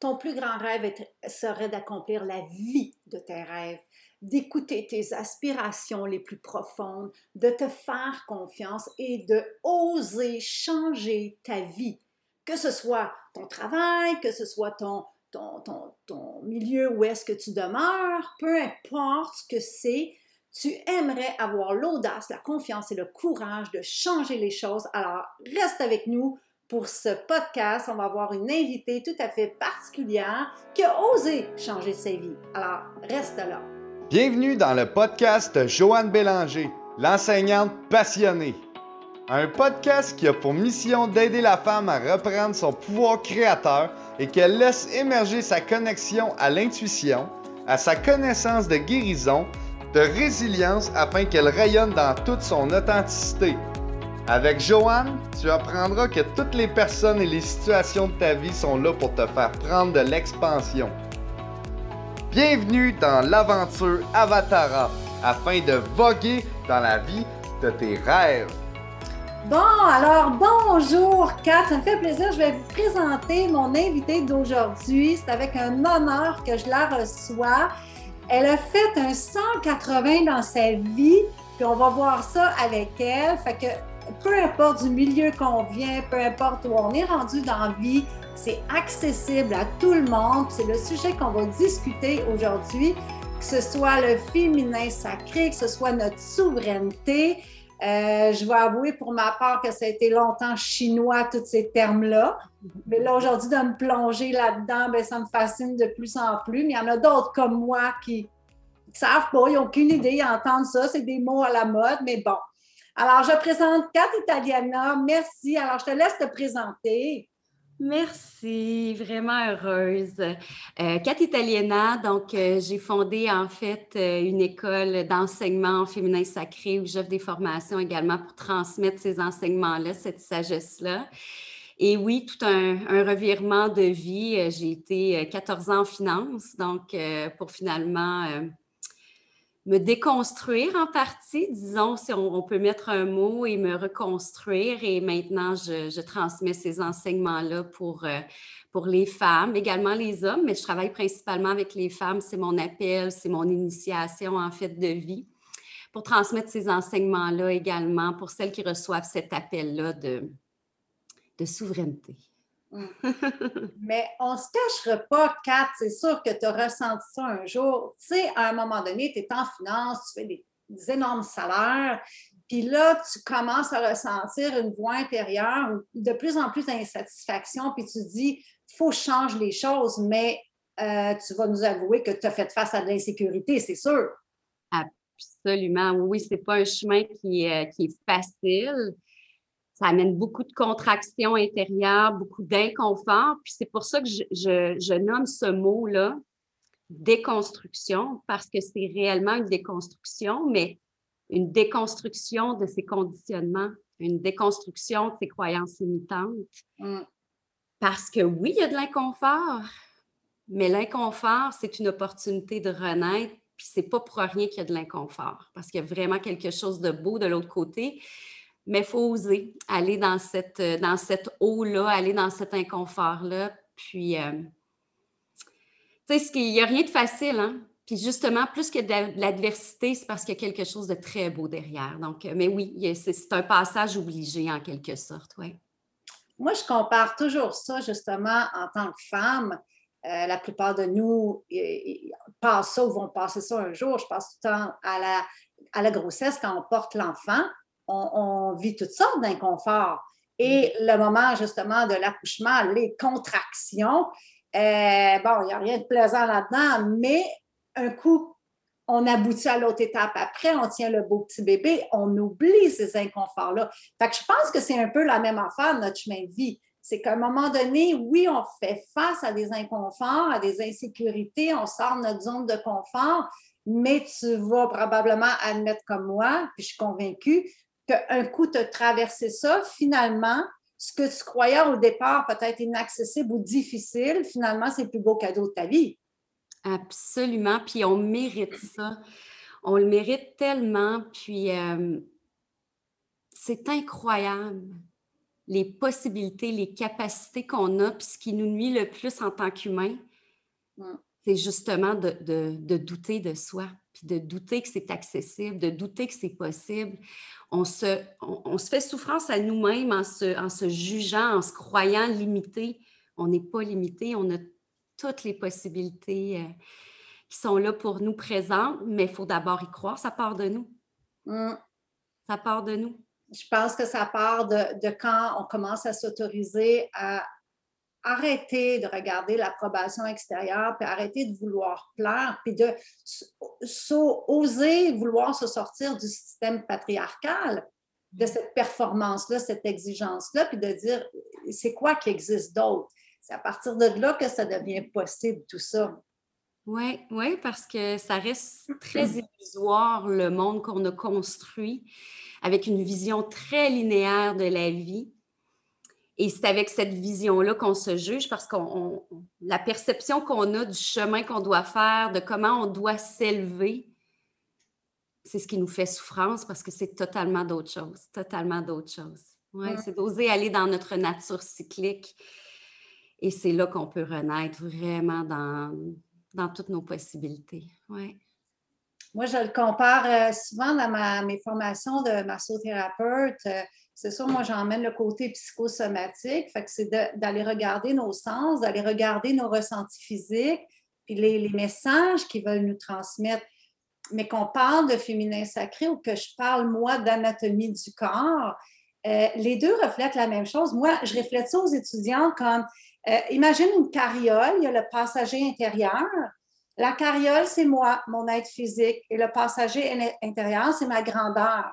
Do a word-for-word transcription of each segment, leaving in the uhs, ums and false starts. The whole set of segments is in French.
Ton plus grand rêve est, serait d'accomplir la vie de tes rêves, d'écouter tes aspirations les plus profondes, de te faire confiance et de oser changer ta vie, que ce soit ton travail, que ce soit ton, ton, ton, ton milieu où est-ce que tu demeures, peu importe ce que c'est, tu aimerais avoir l'audace, la confiance et le courage de changer les choses. Alors, reste avec nous. Pour ce podcast, on va avoir une invitée tout à fait particulière qui a osé changer sa vie. Alors, reste là. Bienvenue dans le podcast Joanne Bélanger, l'enseignante passionnée. Un podcast qui a pour mission d'aider la femme à reprendre son pouvoir créateur et qu'elle laisse émerger sa connexion à l'intuition, à sa connaissance de guérison, de résilience afin qu'elle rayonne dans toute son authenticité. Avec Joanne, tu apprendras que toutes les personnes et les situations de ta vie sont là pour te faire prendre de l'expansion. Bienvenue dans l'aventure Avatara, afin de voguer dans la vie de tes rêves. Bon, alors bonjour Kat, ça me fait plaisir, je vais vous présenter mon invitée d'aujourd'hui. C'est avec un honneur que je la reçois. Elle a fait un cent quatre-vingts dans sa vie, puis on va voir ça avec elle. Fait que peu importe du milieu qu'on vient, peu importe où on est rendu dans la vie, c'est accessible à tout le monde. C'est le sujet qu'on va discuter aujourd'hui, que ce soit le féminin sacré, que ce soit notre souveraineté. Euh, je vais avouer pour ma part que ça a été longtemps chinois, tous ces termes-là. Mais là, aujourd'hui, de me plonger là-dedans, bien, ça me fascine de plus en plus. Mais il y en a d'autres comme moi qui ne savent pas, ils n'ont aucune idée, ils entendent ça, c'est des mots à la mode, mais bon. Alors, je présente Kat Italiana. Merci. Alors, je te laisse te présenter. Merci. Vraiment heureuse. Euh, Kat Italiana, donc, euh, j'ai fondé, en fait, euh, une école d'enseignement féminin sacré où j'offre des formations également pour transmettre ces enseignements-là, cette sagesse-là. Et oui, tout un, un revirement de vie. J'ai été quatorze ans en finance, donc, euh, pour finalement... Euh, me déconstruire en partie, disons, si on, on peut mettre un mot, et me reconstruire. Et maintenant, je, je transmets ces enseignements-là pour, euh, pour les femmes, également les hommes, mais je travaille principalement avec les femmes. C'est mon appel, c'est mon initiation, en fait, de vie, pour transmettre ces enseignements-là également pour celles qui reçoivent cet appel-là de, de souveraineté. Mais on ne se cachera pas, Kat, c'est sûr que tu as ressenti ça un jour. Tu sais, à un moment donné, tu es en finance, tu fais des, des énormes salaires, puis là, tu commences à ressentir une voix intérieure, de plus en plus d'insatisfaction, puis tu te dis, il faut changer les choses, mais euh, tu vas nous avouer que tu as fait face à de l'insécurité, c'est sûr. Absolument, oui, ce n'est pas un chemin qui, euh, qui est facile. Ça amène beaucoup de contraction intérieure, beaucoup d'inconfort. Puis c'est pour ça que je, je, je nomme ce mot-là déconstruction, parce que c'est réellement une déconstruction, mais une déconstruction de ses conditionnements, une déconstruction de ses croyances limitantes. Mm. Parce que oui, il y a de l'inconfort, mais l'inconfort, c'est une opportunité de renaître. Puis c'est pas pour rien qu'il y a de l'inconfort, parce qu'il y a vraiment quelque chose de beau de l'autre côté. Mais il faut oser aller dans cette, dans cette eau-là, aller dans cet inconfort-là. Puis, euh, tu sais, il n'y a rien de facile, hein? Puis justement, plus que de l'adversité, c'est parce qu'il y a quelque chose de très beau derrière. Donc, mais oui, c'est, c'est un passage obligé en quelque sorte, oui. Moi, je compare toujours ça, justement, en tant que femme. Euh, la plupart de nous euh, passent ça ou vont passer ça un jour. Je passe tout le temps à la, à la grossesse quand on porte l'enfant. On, on vit toutes sortes d'inconforts. Et le moment, justement, de l'accouchement, les contractions, euh, bon, il n'y a rien de plaisant là-dedans, mais un coup, on aboutit à l'autre étape après, on tient le beau petit bébé, on oublie ces inconforts-là. Fait que je pense que c'est un peu la même affaire, notre chemin de vie. C'est qu'à un moment donné, oui, on fait face à des inconforts, à des insécurités, on sort de notre zone de confort, mais tu vas probablement admettre comme moi, puis je suis convaincue, qu'un coup, tu as traversé ça, finalement, ce que tu croyais au départ peut-être inaccessible ou difficile, finalement, c'est le plus beau cadeau de ta vie. Absolument, puis on mérite ça. On le mérite tellement, puis euh, c'est incroyable. les possibilités, les capacités qu'on a, puis ce qui nous nuit le plus en tant qu'humain, mm. c'est justement de, de, de douter de soi, puis de douter que c'est accessible, de douter que c'est possible. On se, on, on se fait souffrance à nous-mêmes en se, en se jugeant, en se croyant limité. On n'est pas limité, on a toutes les possibilités euh, qui sont là pour nous présentes, mais il faut d'abord y croire, ça part de nous. Mm. Ça part de nous. Je pense que ça part de, de quand on commence à s'autoriser à arrêter de regarder l'approbation extérieure, puis arrêter de vouloir plaire, puis de so, oser vouloir se sortir du système patriarcal, de cette performance-là, cette exigence-là, puis de dire, c'est quoi qui existe d'autre? C'est à partir de là que ça devient possible, tout ça. Oui, oui, parce que ça reste très illusoire, le monde qu'on a construit, avec une vision très linéaire de la vie. Et c'est avec cette vision-là qu'on se juge, parce que la perception qu'on a du chemin qu'on doit faire, de comment on doit s'élever, c'est ce qui nous fait souffrance, parce que c'est totalement d'autres choses, totalement d'autres choses. Oui, mmh. c'est d'oser aller dans notre nature cyclique. Et c'est là qu'on peut renaître vraiment dans... dans toutes nos possibilités, oui. Moi, je le compare souvent dans ma, mes formations de massothérapeute. C'est sûr, moi, j'emmène le côté psychosomatique, fait que c'est de, d'aller regarder nos sens, d'aller regarder nos ressentis physiques, puis les, les messages qu'ils veulent nous transmettre. Mais qu'on parle de féminin sacré ou que je parle, moi, d'anatomie du corps, euh, les deux reflètent la même chose. Moi, je reflète ça aux étudiants comme... Euh, imagine une carriole, il y a le passager intérieur. La carriole, c'est moi, mon être physique, et le passager intérieur, c'est ma grandeur.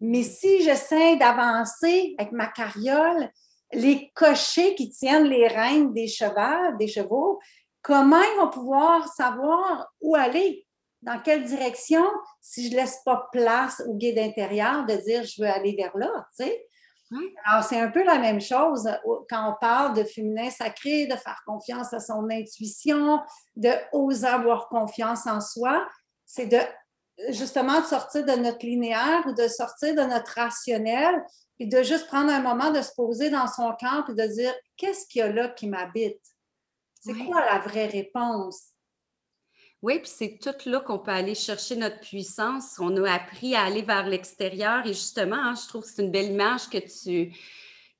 Mais si j'essaie d'avancer avec ma carriole, les cochers qui tiennent les rênes des chevaux, des chevaux, comment ils vont pouvoir savoir où aller, dans quelle direction, si je ne laisse pas place au guide intérieur de dire « je veux aller vers là », tu sais? Oui. Alors, c'est un peu la même chose quand on parle de féminin sacré, de faire confiance à son intuition, de oser avoir confiance en soi. C'est de justement de sortir de notre linéaire ou de sortir de notre rationnel et de juste prendre un moment de se poser dans son camp et de dire « qu'est-ce qu'il y a là qui m'habite? » C'est oui. quoi la vraie réponse? Oui, puis c'est tout là qu'on peut aller chercher notre puissance. On a appris à aller vers l'extérieur et justement, hein, je trouve que c'est une belle image que tu,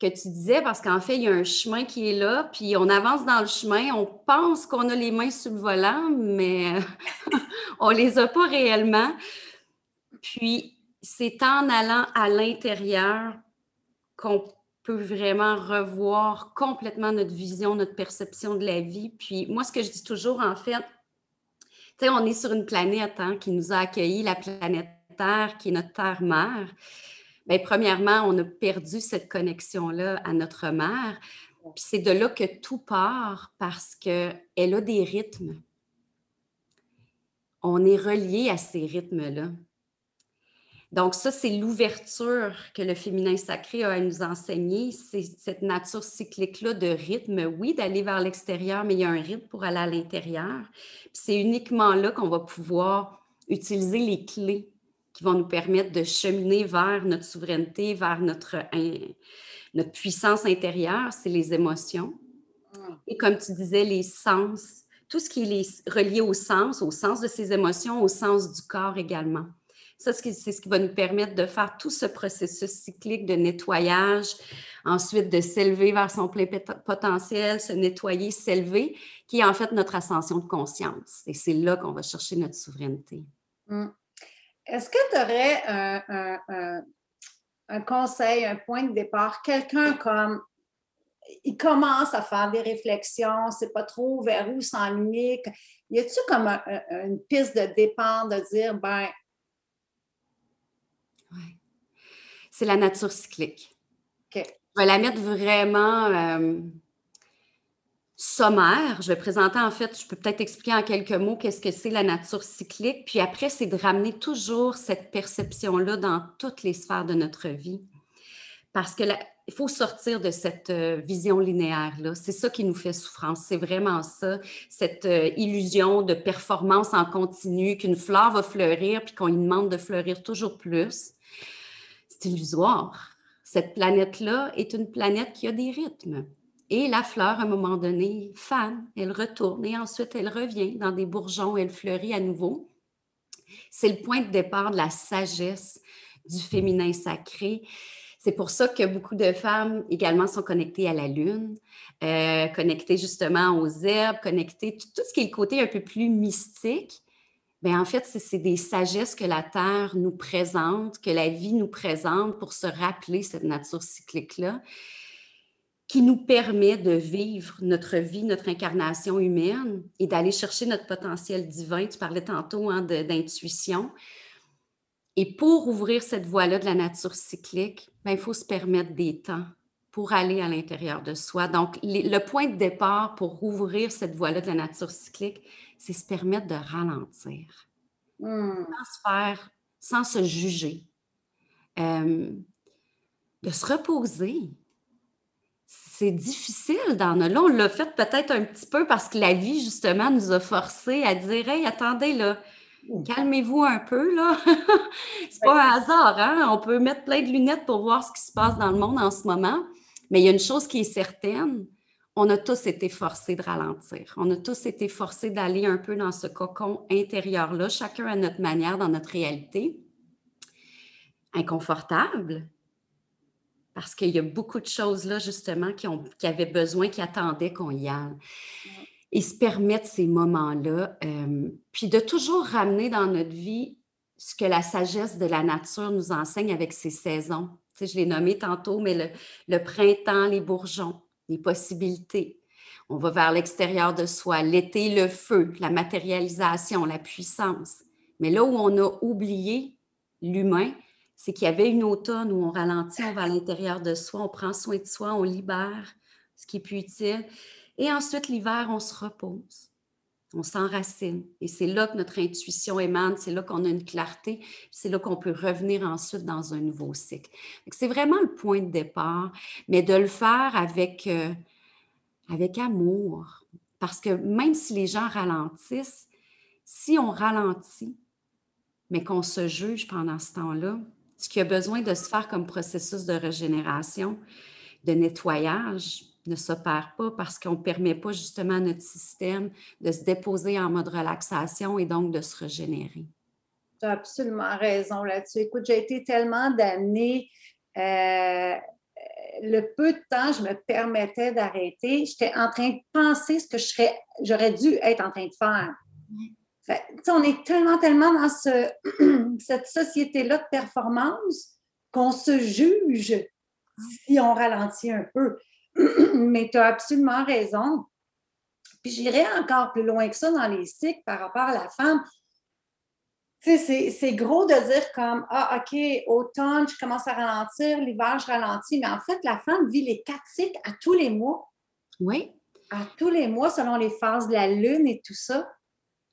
que tu disais parce qu'en fait, il y a un chemin qui est là, puis on avance dans le chemin, on pense qu'on a les mains sur le volant, mais on ne les a pas réellement. Puis c'est en allant à l'intérieur qu'on peut vraiment revoir complètement notre vision, notre perception de la vie. Puis moi, ce que je dis toujours, en fait, tu sais, on est sur une planète hein, qui nous a accueillis, la planète Terre, qui est notre terre-mère. Bien, premièrement, on a perdu cette connexion-là à notre mère. Puis c'est de là que tout part parce qu'elle a des rythmes. On est relié à ces rythmes-là. Donc ça, c'est l'ouverture que le féminin sacré a à nous enseigner. C'est cette nature cyclique-là de rythme, oui, d'aller vers l'extérieur, mais il y a un rythme pour aller à l'intérieur. Puis c'est uniquement là qu'on va pouvoir utiliser les clés qui vont nous permettre de cheminer vers notre souveraineté, vers notre, notre puissance intérieure, c'est les émotions. Et comme tu disais, les sens, tout ce qui est relié au sens, au sens de ces émotions, au sens du corps également. Ça, c'est ce qui va nous permettre de faire tout ce processus cyclique de nettoyage, ensuite de s'élever vers son plein potentiel, se nettoyer, s'élever, qui est en fait notre ascension de conscience. Et c'est là qu'on va chercher notre souveraineté. Hum. Est-ce que tu aurais un, un, un, un conseil, un point de départ? Quelqu'un comme, il commence à faire des réflexions, ne sait pas trop vers où s'enligner. Y a-t-il comme un, un, une piste de départ de dire, bien, oui. C'est la nature cyclique. Okay. Je vais la mettre vraiment euh, sommaire. Je vais présenter, en fait, je peux peut-être expliquer en quelques mots qu'est-ce que c'est la nature cyclique. Puis après, c'est de ramener toujours cette perception-là dans toutes les sphères de notre vie. Parce que la, il faut sortir de cette vision linéaire-là. C'est ça qui nous fait souffrance. C'est vraiment ça, cette illusion de performance en continu, qu'une fleur va fleurir puis qu'on lui demande de fleurir toujours plus. C'est illusoire. Cette planète-là est une planète qui a des rythmes. Et la fleur, à un moment donné, fane, elle retourne et ensuite elle revient dans des bourgeons, elle fleurit à nouveau. C'est le point de départ de la sagesse du féminin sacré. C'est pour ça que beaucoup de femmes également sont connectées à la lune, euh, connectées justement aux herbes, connectées tout, tout ce qui est le côté un peu plus mystique. Bien, en fait, c'est, c'est des sagesses que la Terre nous présente, que la vie nous présente pour se rappeler cette nature cyclique-là, qui nous permet de vivre notre vie, notre incarnation humaine et d'aller chercher notre potentiel divin. Tu parlais tantôt hein, de, d'intuition. Et pour ouvrir cette voie-là de la nature cyclique, bien, il faut se permettre des temps pour aller à l'intérieur de soi. Donc, les, le point de départ pour ouvrir cette voie-là de la nature cyclique, c'est se permettre de ralentir, mmh. sans se faire, sans se juger, euh, de se reposer. C'est difficile dans nos... Là, on l'a fait peut-être un petit peu parce que la vie, justement, nous a forcés à dire « Hey, attendez, là, calmez-vous un peu, là. » C'est pas un hasard, hein? On peut mettre plein de lunettes pour voir ce qui se passe dans le monde en ce moment. Mais il y a une chose qui est certaine, on a tous été forcés de ralentir. On a tous été forcés d'aller un peu dans ce cocon intérieur-là, chacun à notre manière, dans notre réalité. Inconfortable. Parce qu'il y a beaucoup de choses là, justement, qui, ont, qui avaient besoin, qui attendaient qu'on y aille. Et se permettre ces moments-là. Euh, puis de toujours ramener dans notre vie ce que la sagesse de la nature nous enseigne avec ses saisons. Tu sais, je l'ai nommé tantôt, mais le, le printemps, les bourgeons, les possibilités. On va vers l'extérieur de soi. L'été, le feu, la matérialisation, la puissance. Mais là où on a oublié l'humain, c'est qu'il y avait une automne où on ralentit, on va à l'intérieur de soi, on prend soin de soi, on libère ce qui est plus utile. Et ensuite, l'hiver, on se repose, on s'enracine. Et c'est là que notre intuition émane, c'est là qu'on a une clarté, c'est là qu'on peut revenir ensuite dans un nouveau cycle. Donc, c'est vraiment le point de départ, mais de le faire avec, euh, avec amour. Parce que même si les gens ralentissent, si on ralentit, mais qu'on se juge pendant ce temps-là, ce qui a besoin de se faire comme processus de régénération, de nettoyage, ne s'opère pas parce qu'on ne permet pas justement à notre système de se déposer en mode relaxation et donc de se régénérer. Tu as absolument raison là-dessus. Écoute, j'ai été tellement damnée. Euh, le peu de temps, je me permettais d'arrêter. J'étais en train de penser ce que je serais, j'aurais dû être en train de faire. Fait, on est tellement, tellement dans ce, cette société-là de performance qu'on se juge si on ralentit un peu. Mais tu as absolument raison. Puis j'irais encore plus loin que ça dans les cycles par rapport à la femme. Tu sais, c'est, c'est gros de dire comme « Ah, OK, automne, je commence à ralentir, l'hiver, je ralentis. » Mais en fait, la femme vit les quatre cycles à tous les mois. Oui. À tous les mois, selon les phases de la lune et tout ça.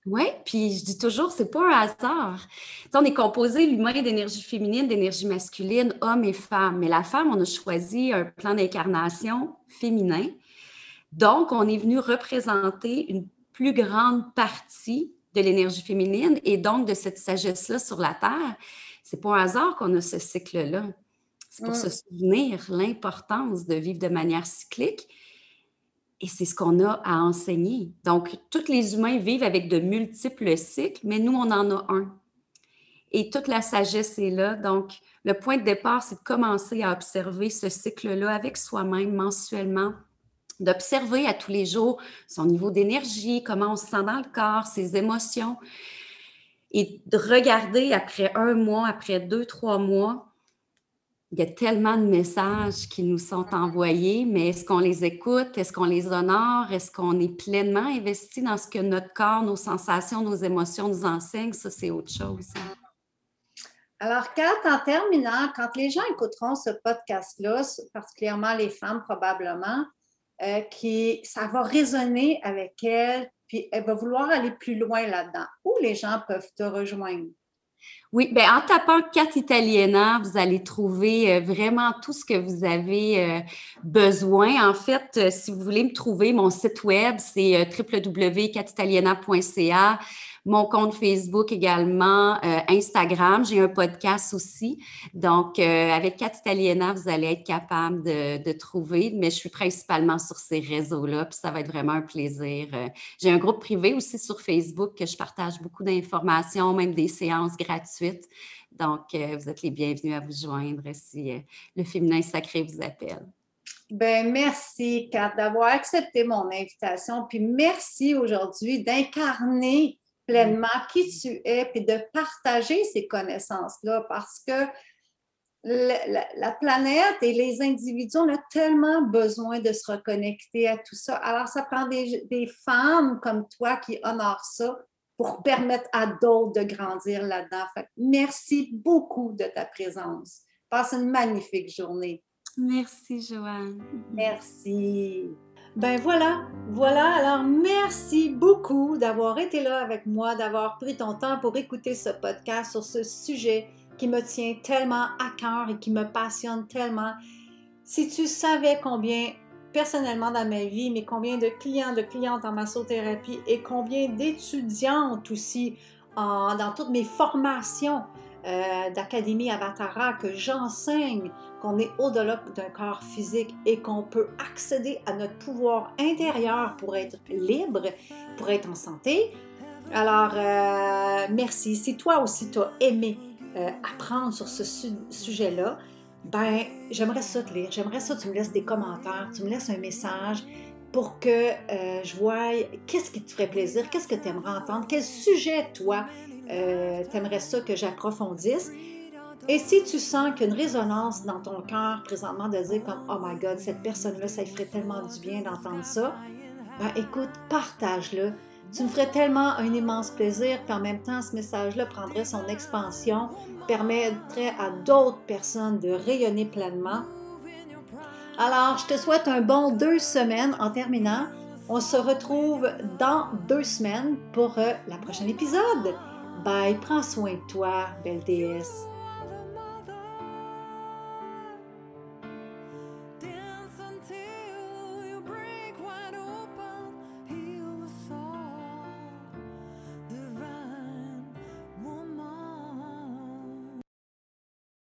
Oui, puis je dis toujours, c'est pas un hasard. On est composé, l'humain, d'énergie féminine, d'énergie masculine, hommes et femmes. Mais la femme, on a choisi un plan d'incarnation féminin. Donc, on est venu représenter une plus grande partie de l'énergie féminine et donc de cette sagesse-là sur la Terre. C'est pas un hasard qu'on a ce cycle-là. C'est pour mmh. se souvenir l'importance de vivre de manière cyclique. Et c'est ce qu'on a à enseigner. Donc, tous les humains vivent avec de multiples cycles, mais nous, on en a un. Et toute la sagesse est là. Donc, le point de départ, c'est de commencer à observer ce cycle-là avec soi-même, mensuellement, d'observer à tous les jours son niveau d'énergie, comment on se sent dans le corps, ses émotions, et de regarder après un mois, après deux, trois mois. Il y a tellement de messages qui nous sont envoyés, mais est-ce qu'on les écoute? Est-ce qu'on les honore? Est-ce qu'on est pleinement investi dans ce que notre corps, nos sensations, nos émotions nous enseignent? Ça, c'est autre chose. Alors, Kat, en terminant, quand les gens écouteront ce podcast-là, particulièrement les femmes probablement, euh, qui, ça va résonner avec elles, puis elle va vouloir aller plus loin là-dedans. Où les gens peuvent te rejoindre? Oui, bien, en tapant Kat Italiana, vous allez trouver vraiment tout ce que vous avez besoin. En fait, si vous voulez me trouver, mon site web, c'est w w w point cat italiana point c a. mon compte Facebook également, euh, Instagram. J'ai un podcast aussi. Donc, euh, avec Kat Italiana, vous allez être capable de, de trouver, mais je suis principalement sur ces réseaux-là, puis ça va être vraiment un plaisir. Euh, j'ai un groupe privé aussi sur Facebook que je partage beaucoup d'informations, même des séances gratuites. Donc, euh, vous êtes les bienvenus à vous joindre si euh, le féminin sacré vous appelle. Ben merci, Kat, d'avoir accepté mon invitation. Puis merci aujourd'hui d'incarner pleinement qui tu es puis de partager ces connaissances-là parce que le, la, la planète et les individus, on a tellement besoin de se reconnecter à tout ça. Alors, ça prend des, des femmes comme toi qui honorent ça pour permettre à d'autres de grandir là-dedans. Fait, merci beaucoup de ta présence. Passe une magnifique journée. Merci, Joanne. Merci. Ben voilà, voilà. Alors, merci beaucoup d'avoir été là avec moi, d'avoir pris ton temps pour écouter ce podcast sur ce sujet qui me tient tellement à cœur et qui me passionne tellement. Si tu savais combien, personnellement dans ma vie, mais combien de clients, de clientes en massothérapie et combien d'étudiantes aussi en, dans toutes mes formations, Euh, d'Académie Avatara que j'enseigne, qu'on est au-delà d'un corps physique et qu'on peut accéder à notre pouvoir intérieur pour être libre, pour être en santé. Alors, euh, merci. Si toi aussi, tu as aimé euh, apprendre sur ce su- sujet-là, ben, j'aimerais ça te lire. J'aimerais ça que tu me laisses des commentaires, tu me laisses un message pour que euh, je voie qu'est-ce qui te ferait plaisir, qu'est-ce que tu aimerais entendre, quel sujet, toi, Euh, t'aimerais ça que j'approfondisse. Et si tu sens qu'il y a une résonance dans ton cœur présentement de dire comme « Oh my God, cette personne-là, ça lui ferait tellement du bien d'entendre ça », ben écoute, partage-le. Tu me ferais tellement un immense plaisir, puis en même temps, ce message-là prendrait son expansion, permettrait à d'autres personnes de rayonner pleinement. Alors, je te souhaite un bon deux semaines en terminant. On se retrouve dans deux semaines pour euh, le prochain épisode. Bye, prends soin de toi, belle déesse.